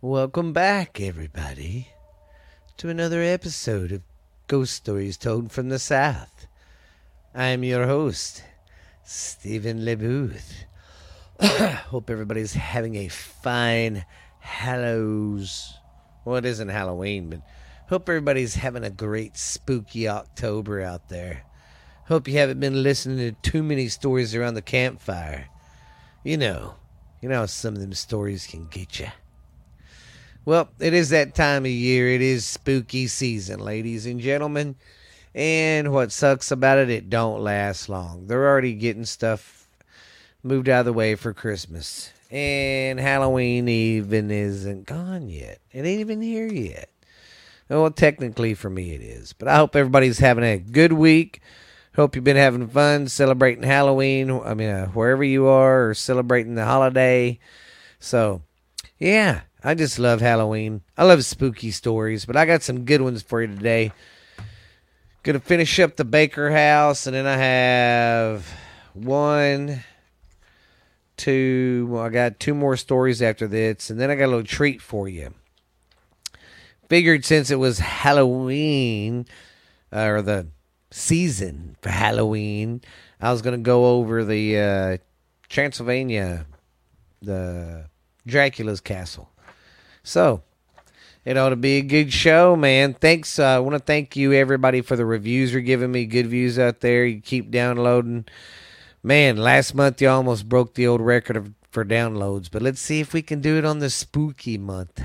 Welcome back, everybody, to another episode of Ghost Stories Told from the South. I am your host, Stephen LeBooth. Hope everybody's having a fine Hallows. Well, it isn't Halloween, but hope everybody's having a great spooky October out there. Hope you haven't been listening to too many stories around the campfire. You know how some of them stories can get you. Well, it is that time of year. It is spooky season, ladies and gentlemen. And what sucks about it, it don't last long. They're already getting stuff moved out of the way for Christmas. And Halloween even isn't gone yet. It ain't even here yet. Well, technically for me it is. But I hope everybody's having a good week. Hope you've been having fun celebrating Halloween. I mean, wherever you are or celebrating the holiday. So, yeah. I just love Halloween. I love spooky stories, but I got some good ones for you today. Gonna finish up the Barker House, and then I have I got two more stories after this, and then I got a little treat for you. Figured since it was Halloween, or the season for Halloween, I was gonna go over the Transylvania, the Dracula's castle. So, it ought to be a good show, man. Thanks. I want to thank you, everybody, for the reviews you're giving me. Good views out there. You keep downloading. Man, last month you almost broke the old record for downloads, but let's see if we can do it on the spooky month.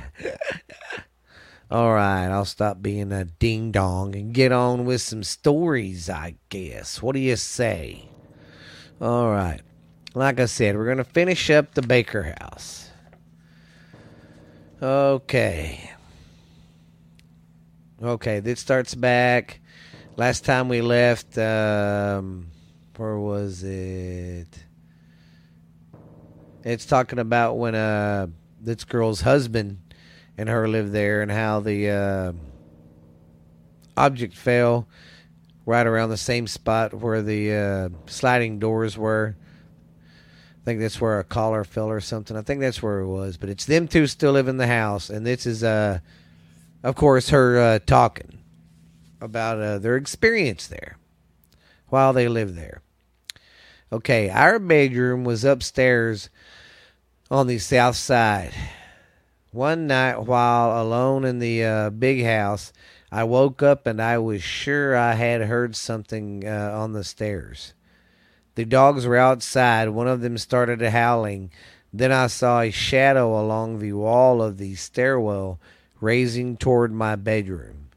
All right, I'll stop being a ding-dong and get on with some stories, I guess. What do you say? All right. Like I said, we're going to finish up the Barker House. Okay, this starts back. Last time we left, where was it? It's talking about when this girl's husband and her lived there and how the object fell right around the same spot where the sliding doors were. I think that's where a collar fell or something. I think that's where it was. But it's them two still live in the house. And this is, of course, her talking about their experience there while they live there. Okay, our bedroom was upstairs on the south side. One night while alone in the big house, I woke up and I was sure I had heard something on the stairs. The dogs were outside. One of them started howling. Then I saw a shadow along the wall of the stairwell raising toward my bedroom.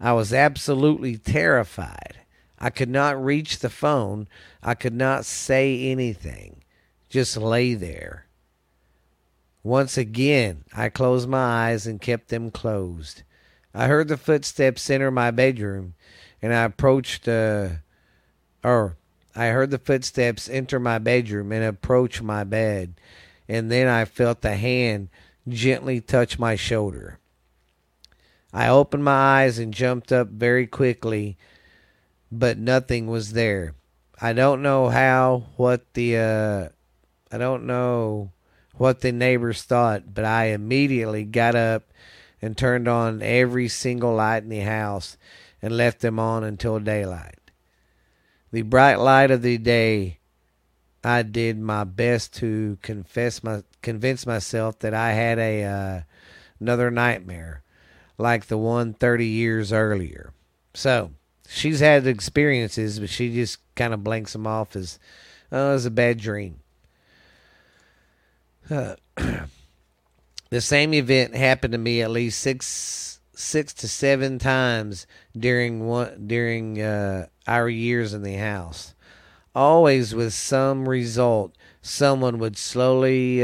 I was absolutely terrified. I could not reach the phone. I could not say anything. Just lay there. Once again, I closed my eyes and kept them closed. I heard the footsteps enter my bedroom, and I approached I heard the footsteps enter my bedroom and approach my bed, and then I felt the hand gently touch my shoulder. I opened my eyes and jumped up very quickly, but nothing was there. I don't know what the neighbors thought, but I immediately got up and turned on every single light in the house and left them on until daylight. The bright light of the day, I did my best to convince myself that I had another nightmare, like the one 30 years earlier. So, she's had experiences, but she just kind of blanks them off as, oh, it was a bad dream. The same event happened to me at least six to seven times during our years in the house, always with some result. Someone would slowly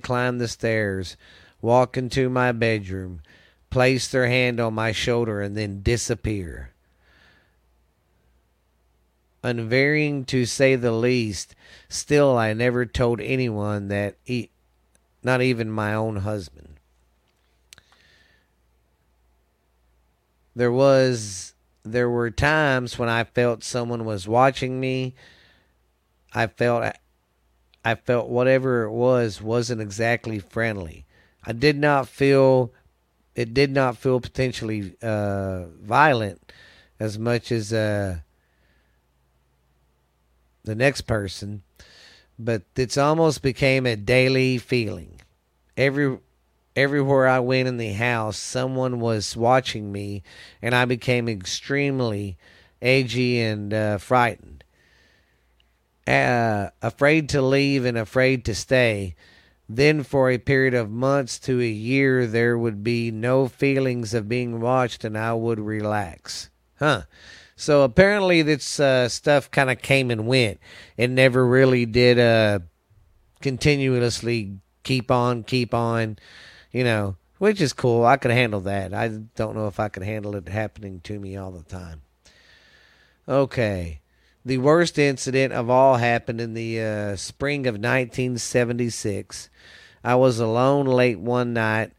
climb the stairs, walk into my bedroom, place their hand on my shoulder, and then disappear. Unvarying to say the least, still I never told anyone that, not even my own husband. There were times when I felt someone was watching me. I felt I felt whatever it was wasn't exactly friendly. It did not feel potentially violent as much as the next person, but it's almost became a daily feeling. Everywhere I went in the house, someone was watching me, and I became extremely edgy and frightened. Afraid to leave and afraid to stay. Then for a period of months to a year, there would be no feelings of being watched, and I would relax. So apparently this stuff kind of came and went. It never really did continuously keep on, you know, which is cool. I could handle that. I don't know if I could handle it happening to me all the time. Okay. The worst incident of all happened in the spring of 1976. I was alone late one night,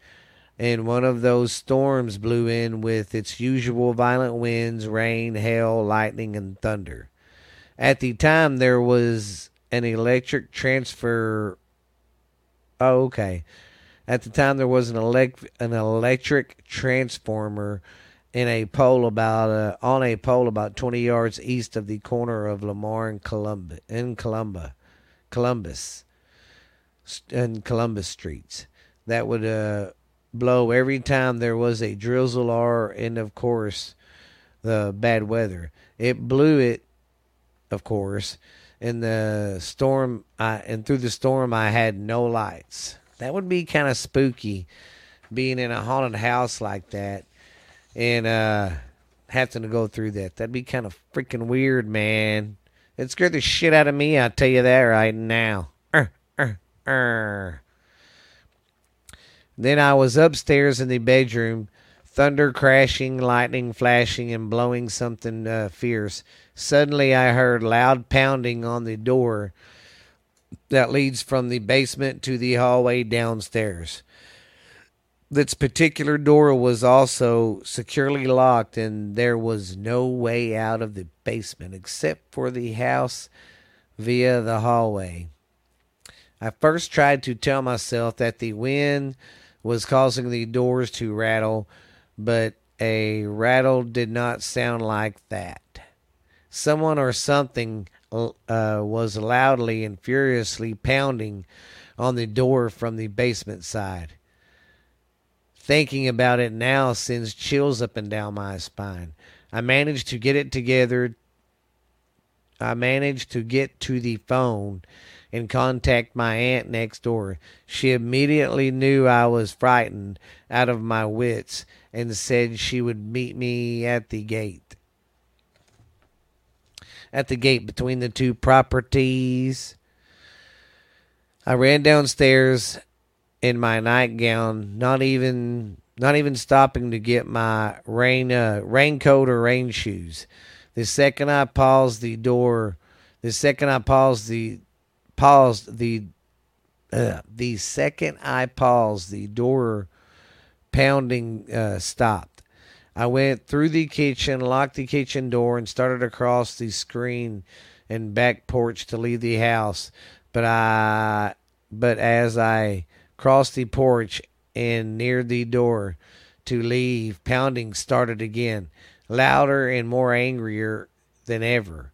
and one of those storms blew in with its usual violent winds, rain, hail, lightning, and thunder. At the time, there was an electric transfer. At the time, there was an electric transformer on a pole about 20 yards east of the corner of Lamar and Columbus streets. That would blow every time there was a drizzle and, of course, the bad weather. It blew it, of course, in the storm. Through the storm, I had no lights. That would be kind of spooky, being in a haunted house like that. And having to go through that. That'd be kind of freaking weird, man. It scared the shit out of me, I'll tell you that right now. Then I was upstairs in the bedroom. Thunder crashing, lightning flashing, and blowing something fierce. Suddenly I heard loud pounding on the door that leads from the basement to the hallway downstairs. This particular door was also securely locked, and there was no way out of the basement except for the house via the hallway. I first tried to tell myself that the wind was causing the doors to rattle, but a rattle did not sound like that. Someone or something was loudly and furiously pounding on the door from the basement side. Thinking about it now sends chills up and down my spine. I managed to get to the phone and contact my aunt next door. She immediately knew I was frightened out of my wits and said she would meet me at the gate. At the gate between the two properties. I ran downstairs in my nightgown, not even stopping to get my raincoat or rain shoes. The second I paused the door pounding stopped. I went through the kitchen, locked the kitchen door, and started across the screen and back porch to leave the house. But as I crossed the porch and neared the door to leave, pounding started again, louder and more angrier than ever.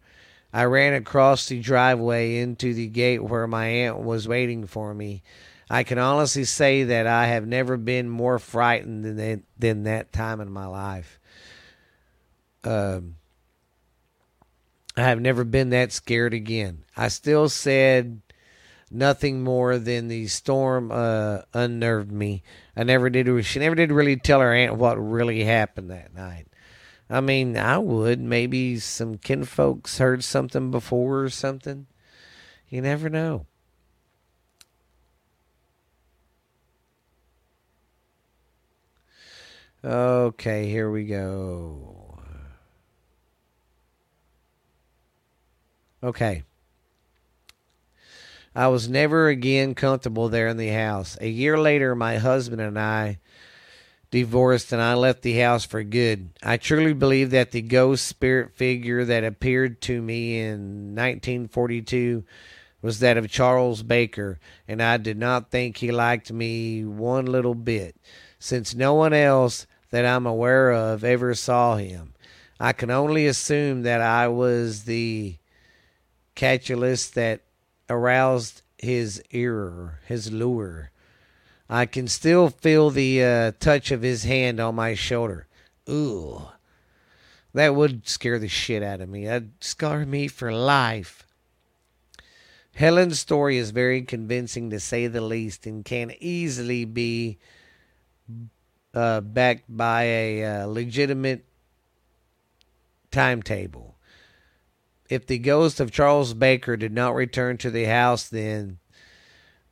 I ran across the driveway into the gate where my aunt was waiting for me. I can honestly say that I have never been more frightened than that time in my life. I have never been that scared again. I still said nothing more than the storm unnerved me. She never did really tell her aunt what really happened that night. I mean, I would. Maybe some kinfolks heard something before or something. You never know. Okay, here we go. Okay. I was never again comfortable there in the house. A year later, my husband and I divorced, and I left the house for good. I truly believe that the ghost spirit figure that appeared to me in 1942 was that of Charles Baker, and I did not think he liked me one little bit, since no one else that I'm aware of ever saw him. I can only assume that I was the catalyst that aroused his lure. I can still feel the touch of his hand on my shoulder. Ooh, that would scare the shit out of me. That'd scar me for life. Helen's story is very convincing, to say the least, and can easily be backed by a legitimate timetable. If the ghost of Charles Baker did not return to the house, then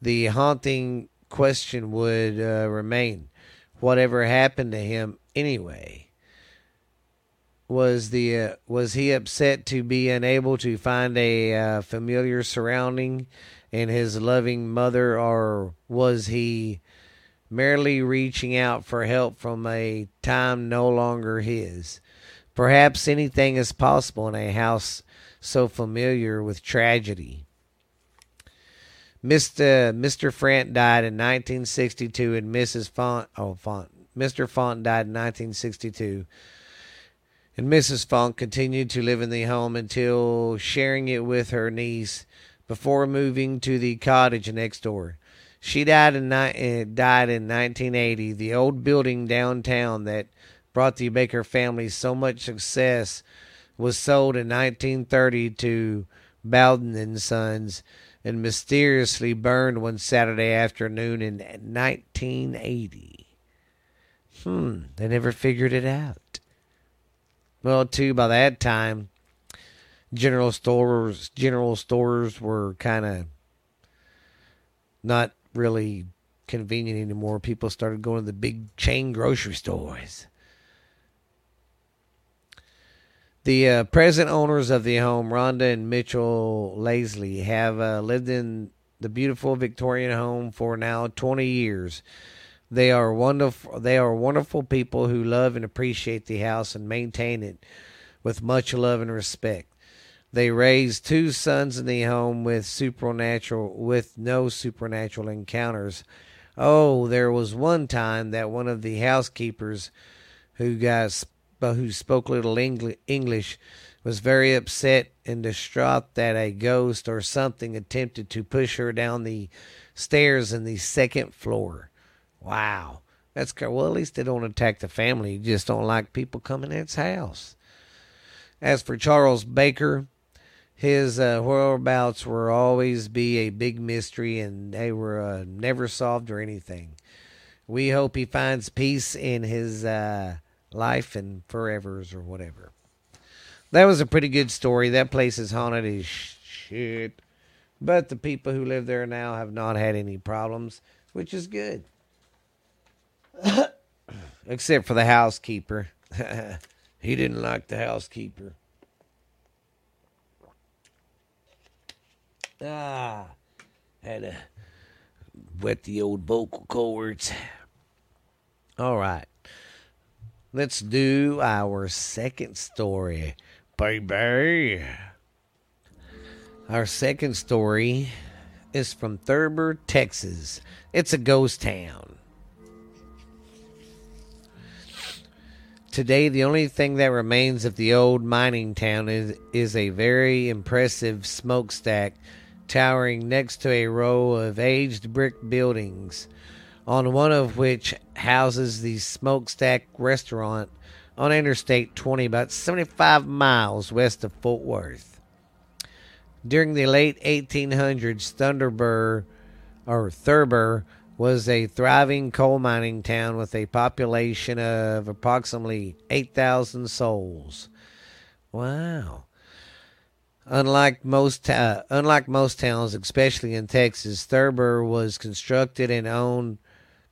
the haunting question would remain. Whatever happened to him anyway? Was he upset to be unable to find a familiar surrounding in his loving mother, or was he merely reaching out for help from a time no longer his? Perhaps anything is possible in a house so familiar with tragedy. Mr. Font died in 1962, and Mr. Font died in 1962, and Mrs. Font continued to live in the home until sharing it with her niece before moving to the cottage next door. She died in 1980. The old building downtown that brought the Baker family so much success was sold in 1930 to Baldwin and Sons, and mysteriously burned one Saturday afternoon in 1980. They never figured it out. Well, too, by that time, general stores were kind of not really convenient anymore. People started going to the big chain grocery stores. The present owners of the home, Rhonda and Mitchell Laisley, have lived in the beautiful Victorian home for now 20 years. They are wonderful people who love and appreciate the house and maintain it with much love and respect. They raised two sons in the home with no supernatural encounters. Oh, there was one time that one of the housekeepers who spoke little English, was very upset and distraught that a ghost or something attempted to push her down the stairs in the second floor. Wow. That's good. Well, at least they don't attack the family. You just don't like people coming in its house. As for Charles Baker, his whereabouts will always be a big mystery, and they were never solved or anything. We hope he finds peace in his life and forevers or whatever. That was a pretty good story. That place is haunted as shit, but the people who live there now have not had any problems, which is good. Except for the housekeeper. He didn't like the housekeeper. Had to wet the old vocal cords. All right. Let's do our second story, baby. Our second story is from Thurber, Texas. It's a ghost town. Today, the only thing that remains of the old mining town is a very impressive smokestack towering next to a row of aged brick buildings, on one of which houses the Smokestack Restaurant on Interstate 20, about 75 miles west of Fort Worth. During the late 1800s, Thurber was a thriving coal mining town with a population of approximately 8,000 souls. Wow. Unlike most towns, especially in Texas, Thurber was constructed and owned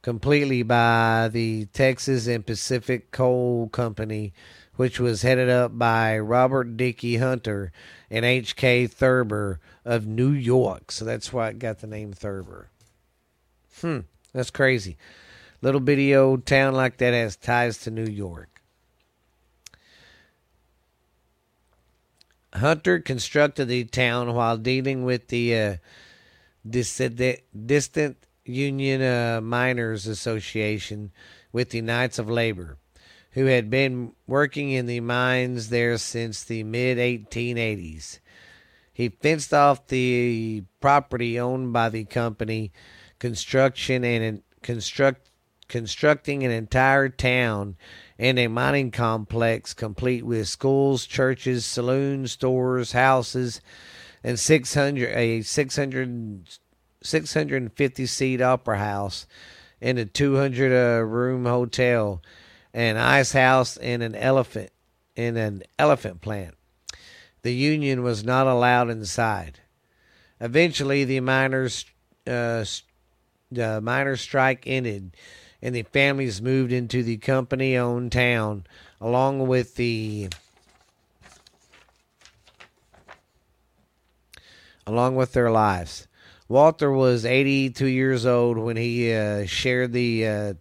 completely by the Texas and Pacific Coal Company, which was headed up by Robert Dickey Hunter and H.K. Thurber of New York. So that's why it got the name Thurber. That's crazy. Little bitty old town like that has ties to New York. Hunter constructed the town while dealing with the distant Union Miners Association with the Knights of Labor, who had been working in the mines there since the mid-1880s. He fenced off the property owned by the company, constructing an entire town and a mining complex complete with schools, churches, saloons, stores, houses, and 650-seat opera house and a 200-room hotel, an ice house, and an elephant plant. The union was not allowed inside. Eventually, the miners' strike ended, and the families moved into the company-owned town, along with their lives. Walter was 82 years old when he shared the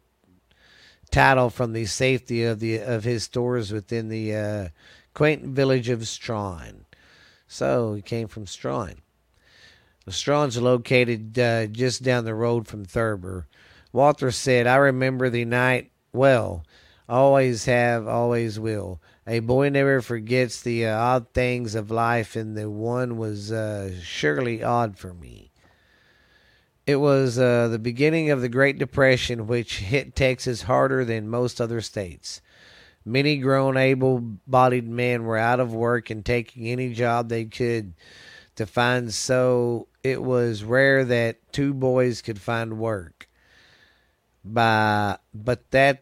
title from the safety of his stores within the quaint village of Strawn. So he came from Strawn. Strawn's located just down the road from Thurber. Walter said, "I remember the night well. Always have, always will. A boy never forgets the odd things of life, and the one was surely odd for me." It was the beginning of the Great Depression, which hit Texas harder than most other states. Many grown, able-bodied men were out of work and taking any job they could to find, so it was rare that two boys could find work. But they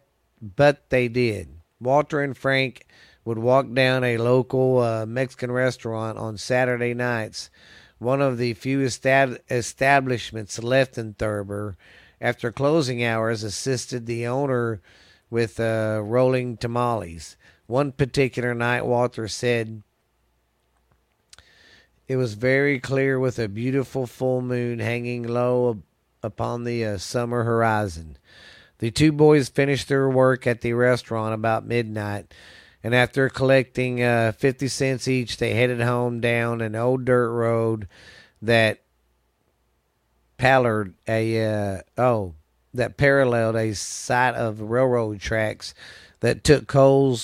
did. Walter and Frank would walk down a local Mexican restaurant on Saturday nights, one of the few establishments left in Thurber. After closing hours, assisted the owner with rolling tamales. One particular night, Walter said, "It was very clear with a beautiful full moon hanging low upon the summer horizon. The two boys finished their work at the restaurant about midnight, and after collecting 50 cents each, they headed home down an old dirt road that paralleled a site of railroad tracks that took coal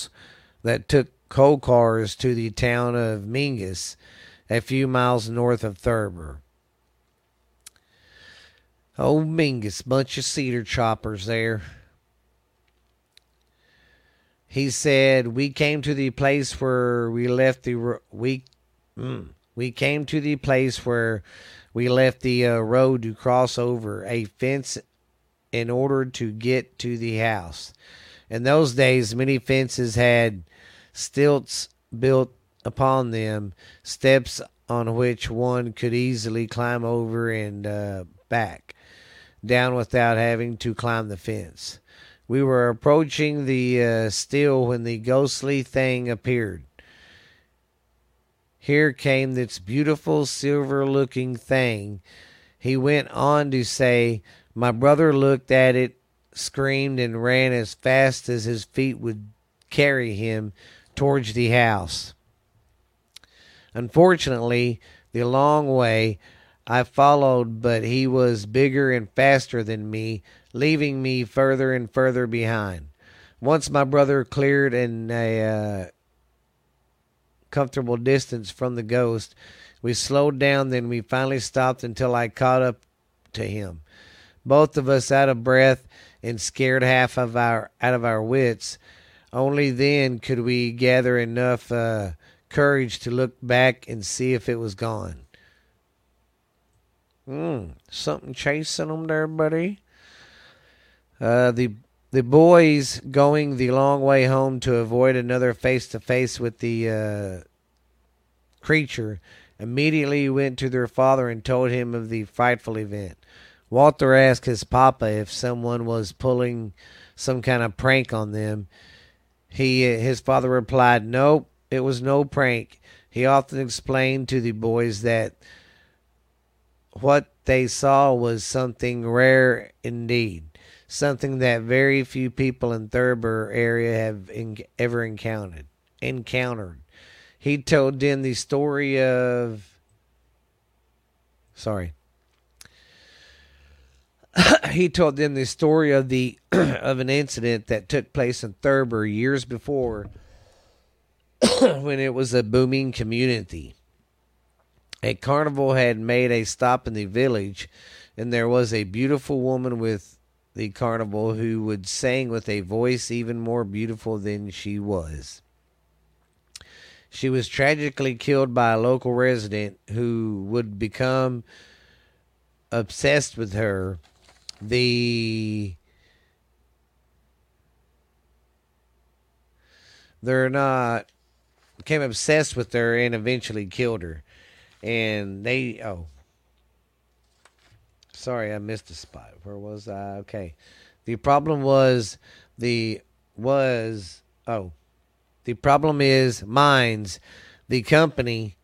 cars to the town of Mingus, a few miles north of Thurber." Old Mingus, bunch of cedar choppers there. He said, "We came to the place where we left the road to cross over a fence in order to get to the house. In those days, many fences had stilts built upon them, steps on which one could easily climb over and back down without having to climb the fence. We were approaching the still when the ghostly thing appeared. Here came this beautiful silver-looking thing." He went on to say, "My brother looked at it, screamed, and ran as fast as his feet would carry him towards the house. Unfortunately, the long way I followed, but he was bigger and faster than me, leaving me further and further behind. Once my brother cleared in a comfortable distance from the ghost, we slowed down, then we finally stopped until I caught up to him. Both of us out of breath and scared out of our wits. Only then could we gather enough courage to look back and see if it was gone." Something chasing them there, buddy. The boys going the long way home to avoid another face-to-face with the creature immediately went to their father and told him of the frightful event. Walter asked his papa if someone was pulling some kind of prank on them. His father replied, "Nope, it was no prank." He often explained to the boys that what they saw was something rare indeed, something that very few people in Thurber area have ever encountered. he told in the story of... Sorry. He told them the story of the of an incident that took place in Thurber years before when it was a booming community. A carnival had made a stop in the village, and there was a beautiful woman with the carnival who would sing with a voice even more beautiful than she was. She was tragically killed by a local resident who would become obsessed with her. Became obsessed with her and eventually killed her. And they, sorry, I missed a spot. Where was I? Okay. The problem is Mines, the company.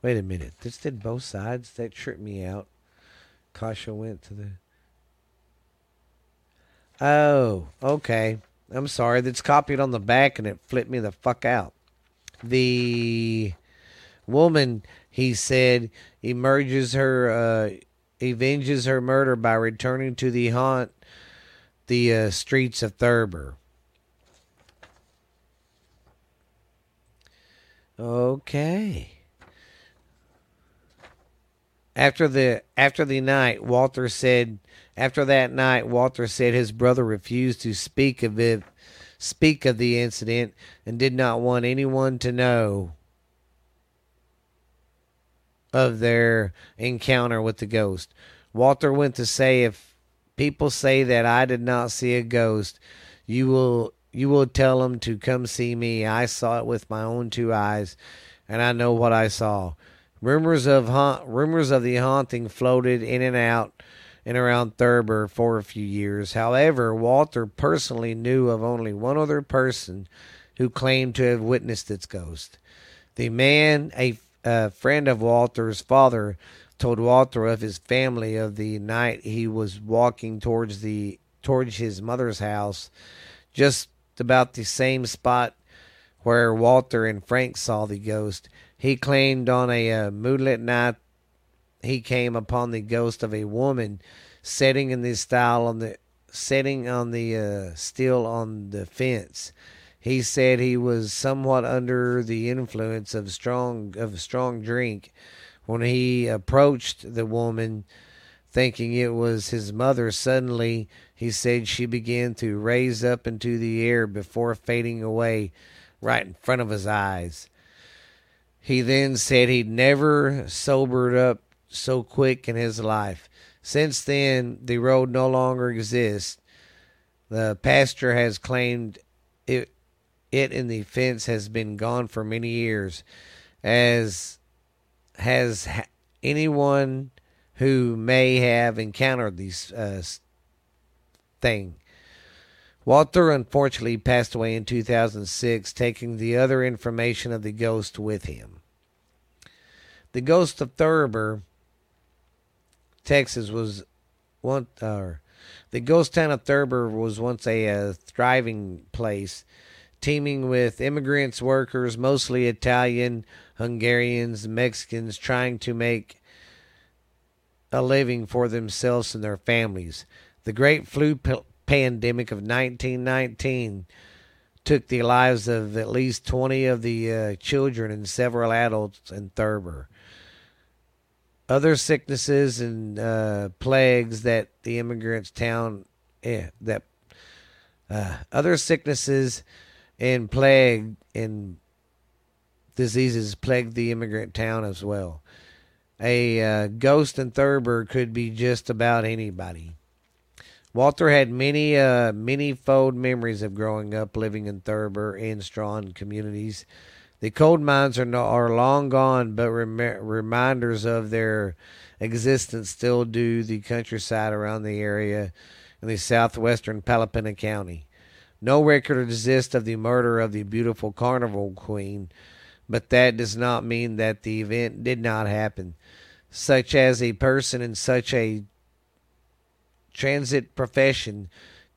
Wait a minute. This did both sides? That tripped me out. Kasha went to the... Oh, okay. I'm sorry. That's copied on the back and it flipped me the fuck out. The woman, he said, avenges her murder by returning to the haunt the streets of Thurber. Okay. After that night, Walter said his brother refused to speak of the incident and did not want anyone to know of their encounter with the ghost. Walter went to say, if people say that I did not see a ghost, you will tell them to come see me. I saw it with my own two eyes, and I know what I saw. Rumors of the haunting floated in and out and around Thurber for a few years. However, Walter personally knew of only one other person who claimed to have witnessed its ghost. The man, a friend of Walter's father, told Walter of his family of the night he was walking towards his mother's house, just about the same spot where Walter and Frank saw the ghost. He claimed on a moonlit night he came upon the ghost of a woman still on the fence. He said he was somewhat under the influence of strong drink when he approached the woman, thinking it was his mother. Suddenly, he said, she began to raise up into the air before fading away right in front of his eyes. He then said he'd never sobered up so quick in his life. Since then, the road no longer exists. The pasture has claimed it and the fence has been gone for many years. As has anyone who may have encountered this thing. Walter unfortunately passed away in 2006, taking the other information of the ghost with him. The ghost of Thurber, Texas, the ghost town of Thurber was once a thriving place, teeming with immigrants, workers, mostly Italian, Hungarians, Mexicans, trying to make a living for themselves and their families. The great flu pandemic of 1919 took the lives of at least 20 of the children and several adults in Thurber. Other sicknesses and plagues that the immigrants' town other sicknesses and plague and diseases plagued the immigrant town as well. A ghost in Thurber could be just about anybody. Walter had many-fold memories of growing up, living in Thurber and Strawn communities. The coal mines are long gone, but reminders of their existence still do the countryside around the area in the southwestern Palapina County. No record exists of the murder of the beautiful carnival queen, but that does not mean that the event did not happen, such as a person in such a transit profession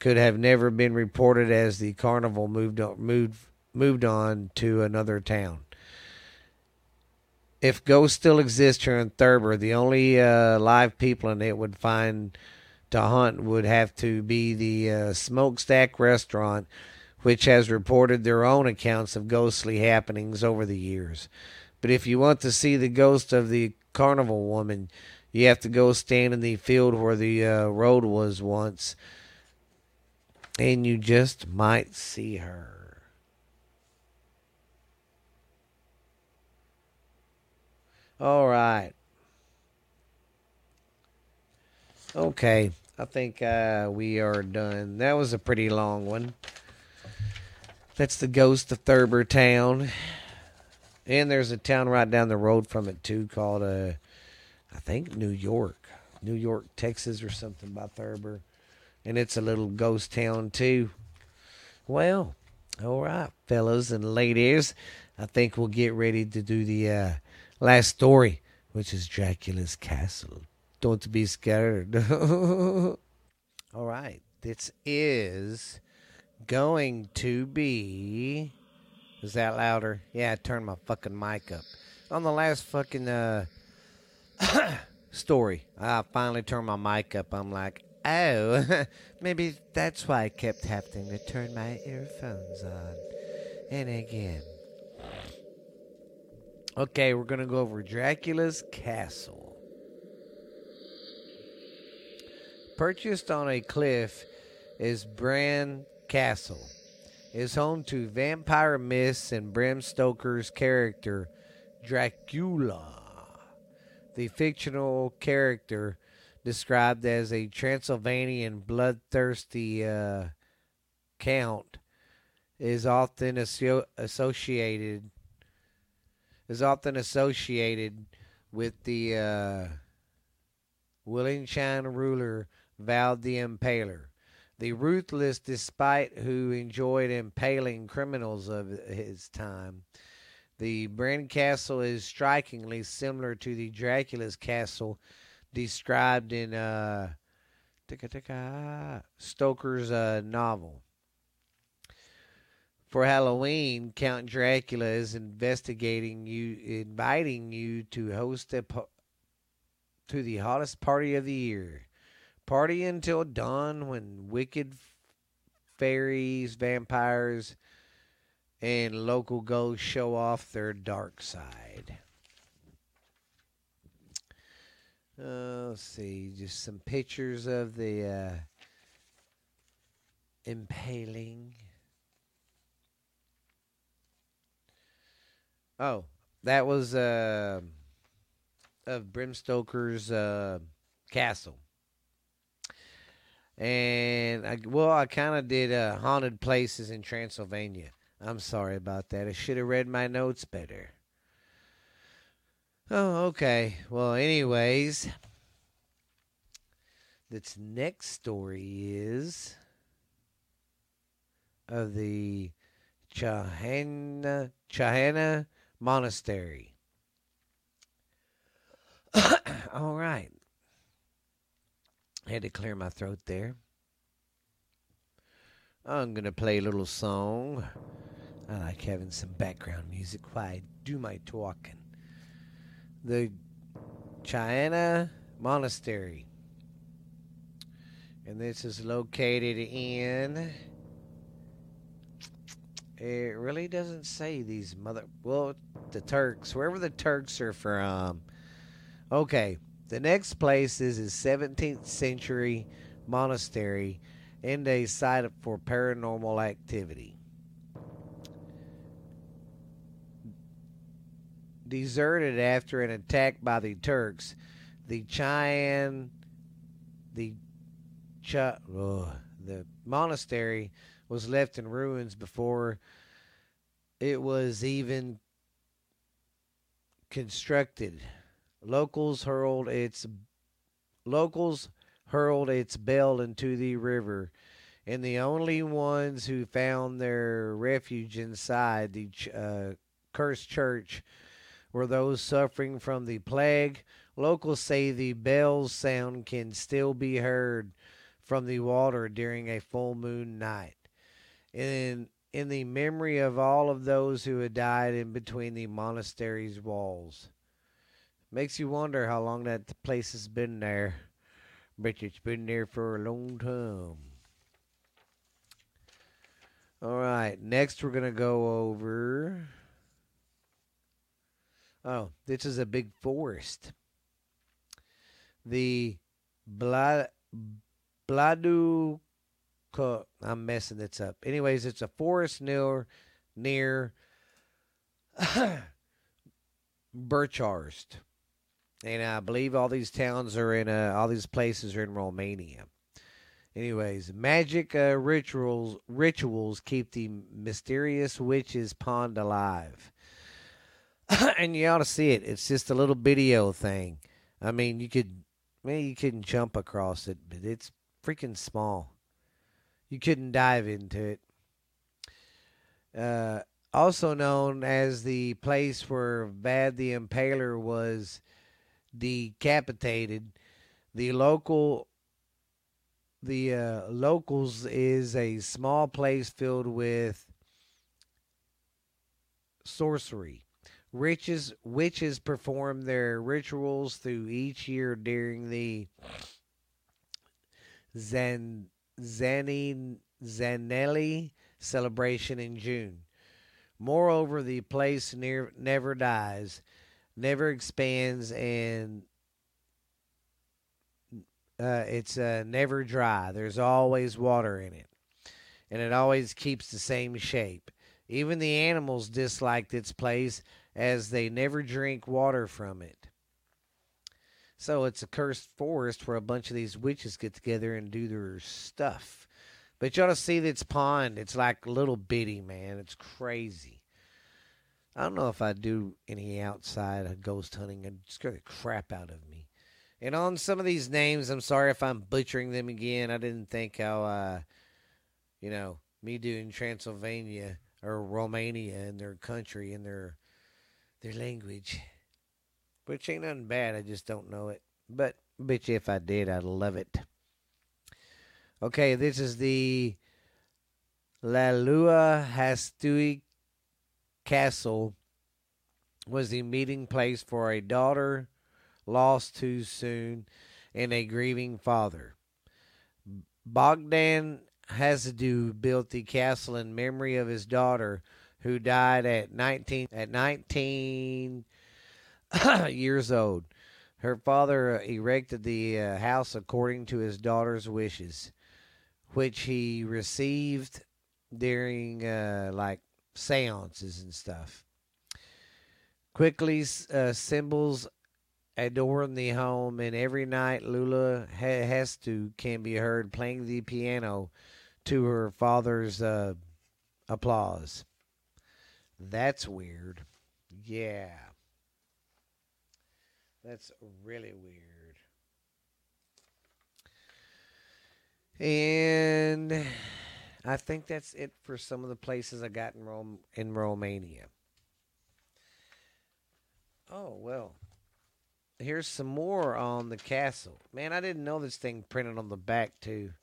could have never been reported as the carnival moved on to another town. If ghosts still exist here in Thurber, the only live people in it would find to hunt would have to be the Smokestack Restaurant, which has reported their own accounts of ghostly happenings over the years. But if you want to see the ghost of the carnival woman, you have to go stand in the field where the road was once, and you just might see her. All right. Okay. I think we are done. That was a pretty long one. That's the ghost of Thurber Town. And there's a town right down the road from it, too, called, I think, New York, Texas, or something by Thurber. And it's a little ghost town, too. Well, all right, fellas and ladies. I think we'll get ready to do the... last story, which is Dracula's Castle. Don't be scared. All right. This is going to be... Is that louder? Yeah, I turned my fucking mic up. On the last fucking story, I finally turned my mic up. I'm like, oh, maybe that's why I kept having to turn my earphones on. And again. Okay, we're going to go over Dracula's Castle. Purchased on a cliff is Bran Castle. It's home to vampire myths and Bram Stoker's character, Dracula. The fictional character described as a Transylvanian bloodthirsty count is often associated with the Wallachian ruler Vlad the Impaler, the ruthless despot who enjoyed impaling criminals of his time. The Bran Castle is strikingly similar to the Dracula's Castle described in Stoker's novel. For Halloween, Count Dracula is inviting you to host to the hottest party of the year. Party until dawn when wicked fairies, vampires, and local ghosts show off their dark side. Let's see, just some pictures of the impaling. Oh, that was of Bram Stoker's castle. And, I kind of did haunted places in Transylvania. I'm sorry about that. I should have read my notes better. Oh, okay. Well, anyways, this next story is of the Chahana Monastery. All right. Had to clear my throat there. I'm going to play a little song. I like having some background music while I do my talking. The Chahana Monastery. And this is located in... It really doesn't say these the Turks, wherever the Turks are from. Okay, the next place is a 17th century monastery and a site for paranormal activity. Deserted after an attack by the Turks, the monastery was left in ruins before it was even constructed. Locals hurled its bell into the river, and the only ones who found their refuge inside the cursed church were those suffering from the plague. Locals say the bell's sound can still be heard from the water during a full moon night. In the memory of all of those who had died in between the monastery's walls. Makes you wonder how long that place has been there. Bet it's been there for a long time. All right, next we're going to go over... Oh, this is a big forest. The Bladu... I'm messing this up. Anyways, it's a forest near Birchurst. And I believe all these towns are in, all these places are in Romania. Anyways, magic rituals keep the mysterious witch's pond alive. And you ought to see it. It's just a little video thing. I mean, you couldn't jump across it, but it's freaking small. You couldn't dive into it. Also known as the place where Vlad the Impaler was decapitated, the locals is a small place filled with sorcery. Witches perform their rituals through each year during the Zanelli celebration in June. Moreover, the place never dies, never expands, and it's never dry. There's always water in it, and it always keeps the same shape. Even the animals dislike this place, as they never drink water from it. So it's a cursed forest where a bunch of these witches get together and do their stuff. But you ought to see this pond. It's like little bitty, man. It's crazy. I don't know if I do any outside ghost hunting. It'd scare the crap out of me. And on some of these names, I'm sorry if I'm butchering them again. I didn't think how, me doing Transylvania or Romania in their country, in their language. Which ain't nothing bad, I just don't know it. But, bitch, if I did, I'd love it. Okay, this is the Lalua Hastui Castle. Was the meeting place for a daughter lost too soon and a grieving father. Bogdan Hastu built the castle in memory of his daughter, who died at 19 years old. Her father erected the house according to his daughter's wishes, which he received during seances and stuff. Quickly, symbols adorn the home, and every night Lula Hestu can be heard playing the piano to her father's applause. That's weird. Yeah. That's really weird. And I think that's it for some of the places I got in Romania. Oh, well. Here's some more on the castle. Man, I didn't know this thing printed on the back, too.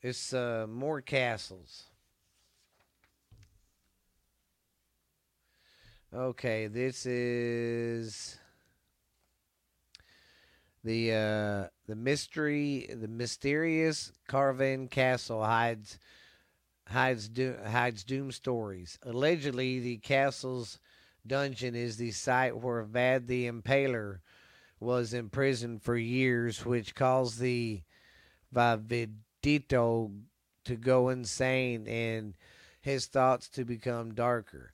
It's more castles. Okay, this is the mysterious Carven Castle hides doom stories. Allegedly, the castle's dungeon is the site where Vlad the Impaler was imprisoned for years, which caused the Vavidito to go insane and his thoughts to become darker.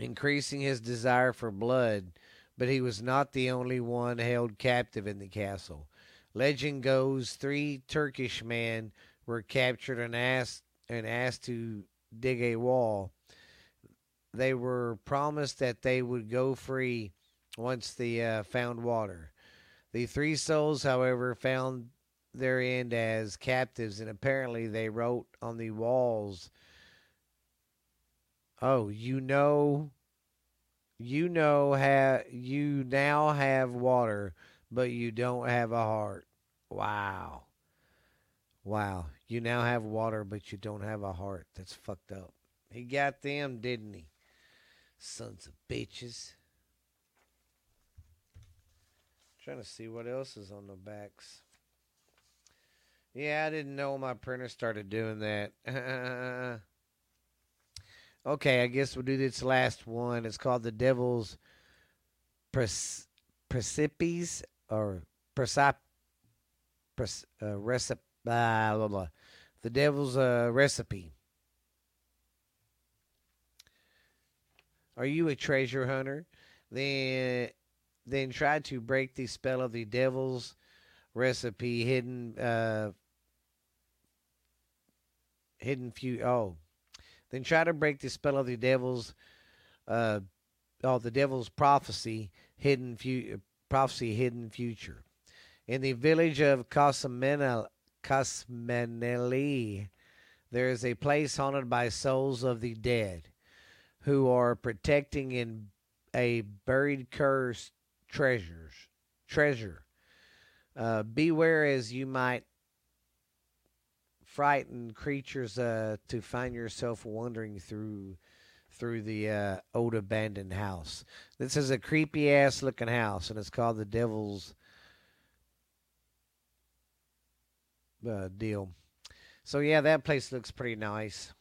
Increasing his desire for blood, but he was not the only one held captive in the castle. Legend goes 3 Turkish men were captured and asked to dig a wall. They were promised that they would go free once they found water. The 3 souls, however, found their end as captives, and apparently they wrote on the walls, "Oh, you now have water, but you don't have a heart. Wow. Wow. You now have water, but you don't have a heart. That's fucked up. He got them, didn't he? Sons of bitches. Trying to see what else is on the backs. Yeah, I didn't know my printer started doing that. Okay, I guess we'll do this last one. It's called The Devil's Precipice or Recipe. Blah, blah. The Devil's Recipe. Are you a treasure hunter? Then try to break the spell of the Devil's Recipe Then try to break the spell of the Devil's the Devil's Prophecy hidden future. In the village of Cosmeneli, there is a place haunted by souls of the dead who are protecting in a buried cursed treasure. Beware, as you might frighten creatures to find yourself wandering through the old abandoned house. This is a creepy ass looking house, and it's called The Devil's Deal. So yeah, that place looks pretty nice.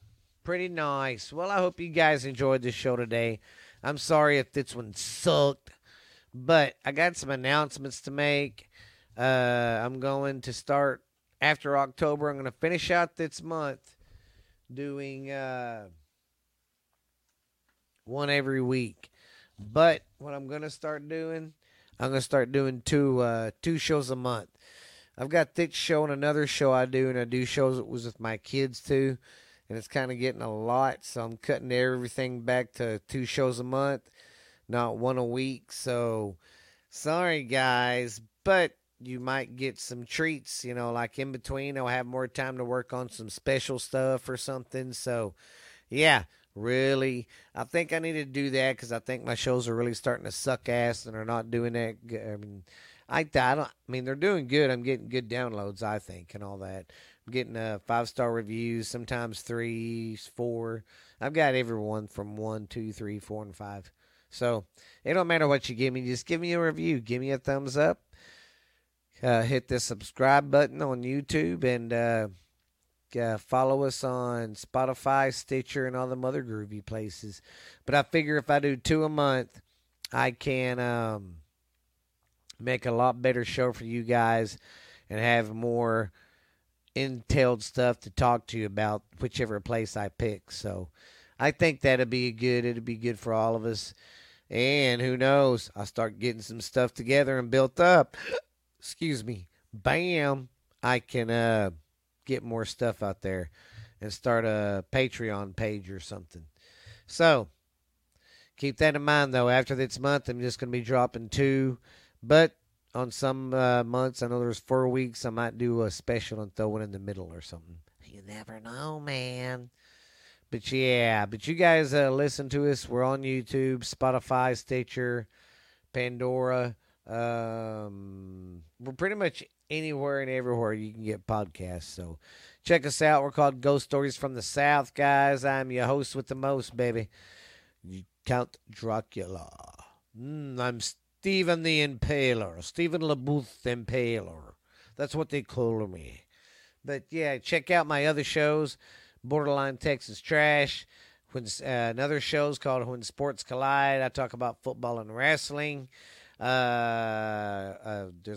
Pretty nice. Well, I hope you guys enjoyed this show today. I'm sorry if this one sucked, but I got some announcements to make. I'm going to start after October. I'm going to finish out this month doing one every week. But what I'm going to start doing two shows a month. I've got this show and another show I do, and I do shows that was with my kids too, and it's kind of getting a lot, so I'm cutting everything back to two shows a month, not one a week. So sorry guys, but you might get some treats, you know, like in between. I'll have more time to work on some special stuff or something. So yeah, really, I think I need to do that because I think my shows are really starting to suck ass and are not doing that. I mean, they're doing good. I'm getting good downloads, I think, and all that. I'm getting 5-star reviews, sometimes 3, 4. I've got everyone from 1, 2, 3, 4, and 5. So it don't matter what you give me. Just give me a review. Give me a thumbs up. Hit the subscribe button on YouTube and follow us on Spotify, Stitcher, and all them other groovy places. But I figure if I do 2 a month, I can make a lot better show for you guys and have more entailed stuff to talk to you about whichever place I pick. So I think that'll be good. It'll be good for all of us. And who knows, I'll start getting some stuff together and built up. Excuse me. Bam. I can get more stuff out there and start a Patreon page or something. So keep that in mind though. After this month, I'm just going to be dropping 2. But on some months, I know there's 4 weeks, I might do a special and throw one in the middle or something. You never know, man. But yeah, you guys listen to us. We're on YouTube, Spotify, Stitcher, Pandora. We're pretty much anywhere and everywhere you can get podcasts. So check us out. We're called Ghost Stories from the South, guys. I'm your host with the most, baby. Count Dracula. I'm Stephen the Impaler. Stephen LeBooth Impaler. That's what they call me. But yeah, check out my other shows. Borderline Texas Trash. Another show's called When Sports Collide. I talk about football and wrestling. There's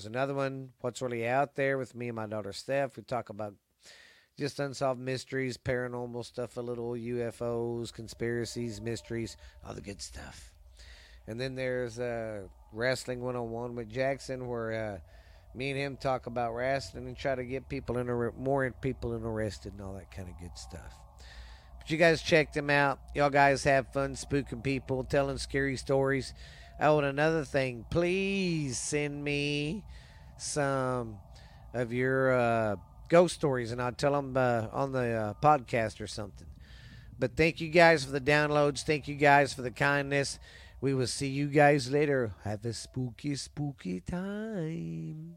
another one, What's Really Out There, with me and my daughter Steph. We talk about just unsolved mysteries, paranormal stuff, a little UFOs, conspiracies, mysteries, all the good stuff. And then there's Wrestling 101 with Jackson, where me and him talk about wrestling and try to get people more people interested and all that kind of good stuff. But you guys check them out. Y'all guys have fun spooking people, telling scary stories. Oh, and another thing, please send me some of your ghost stories, and I'll tell them on the podcast or something. But thank you guys for the downloads. Thank you guys for the kindness. We will see you guys later. Have a spooky, spooky time.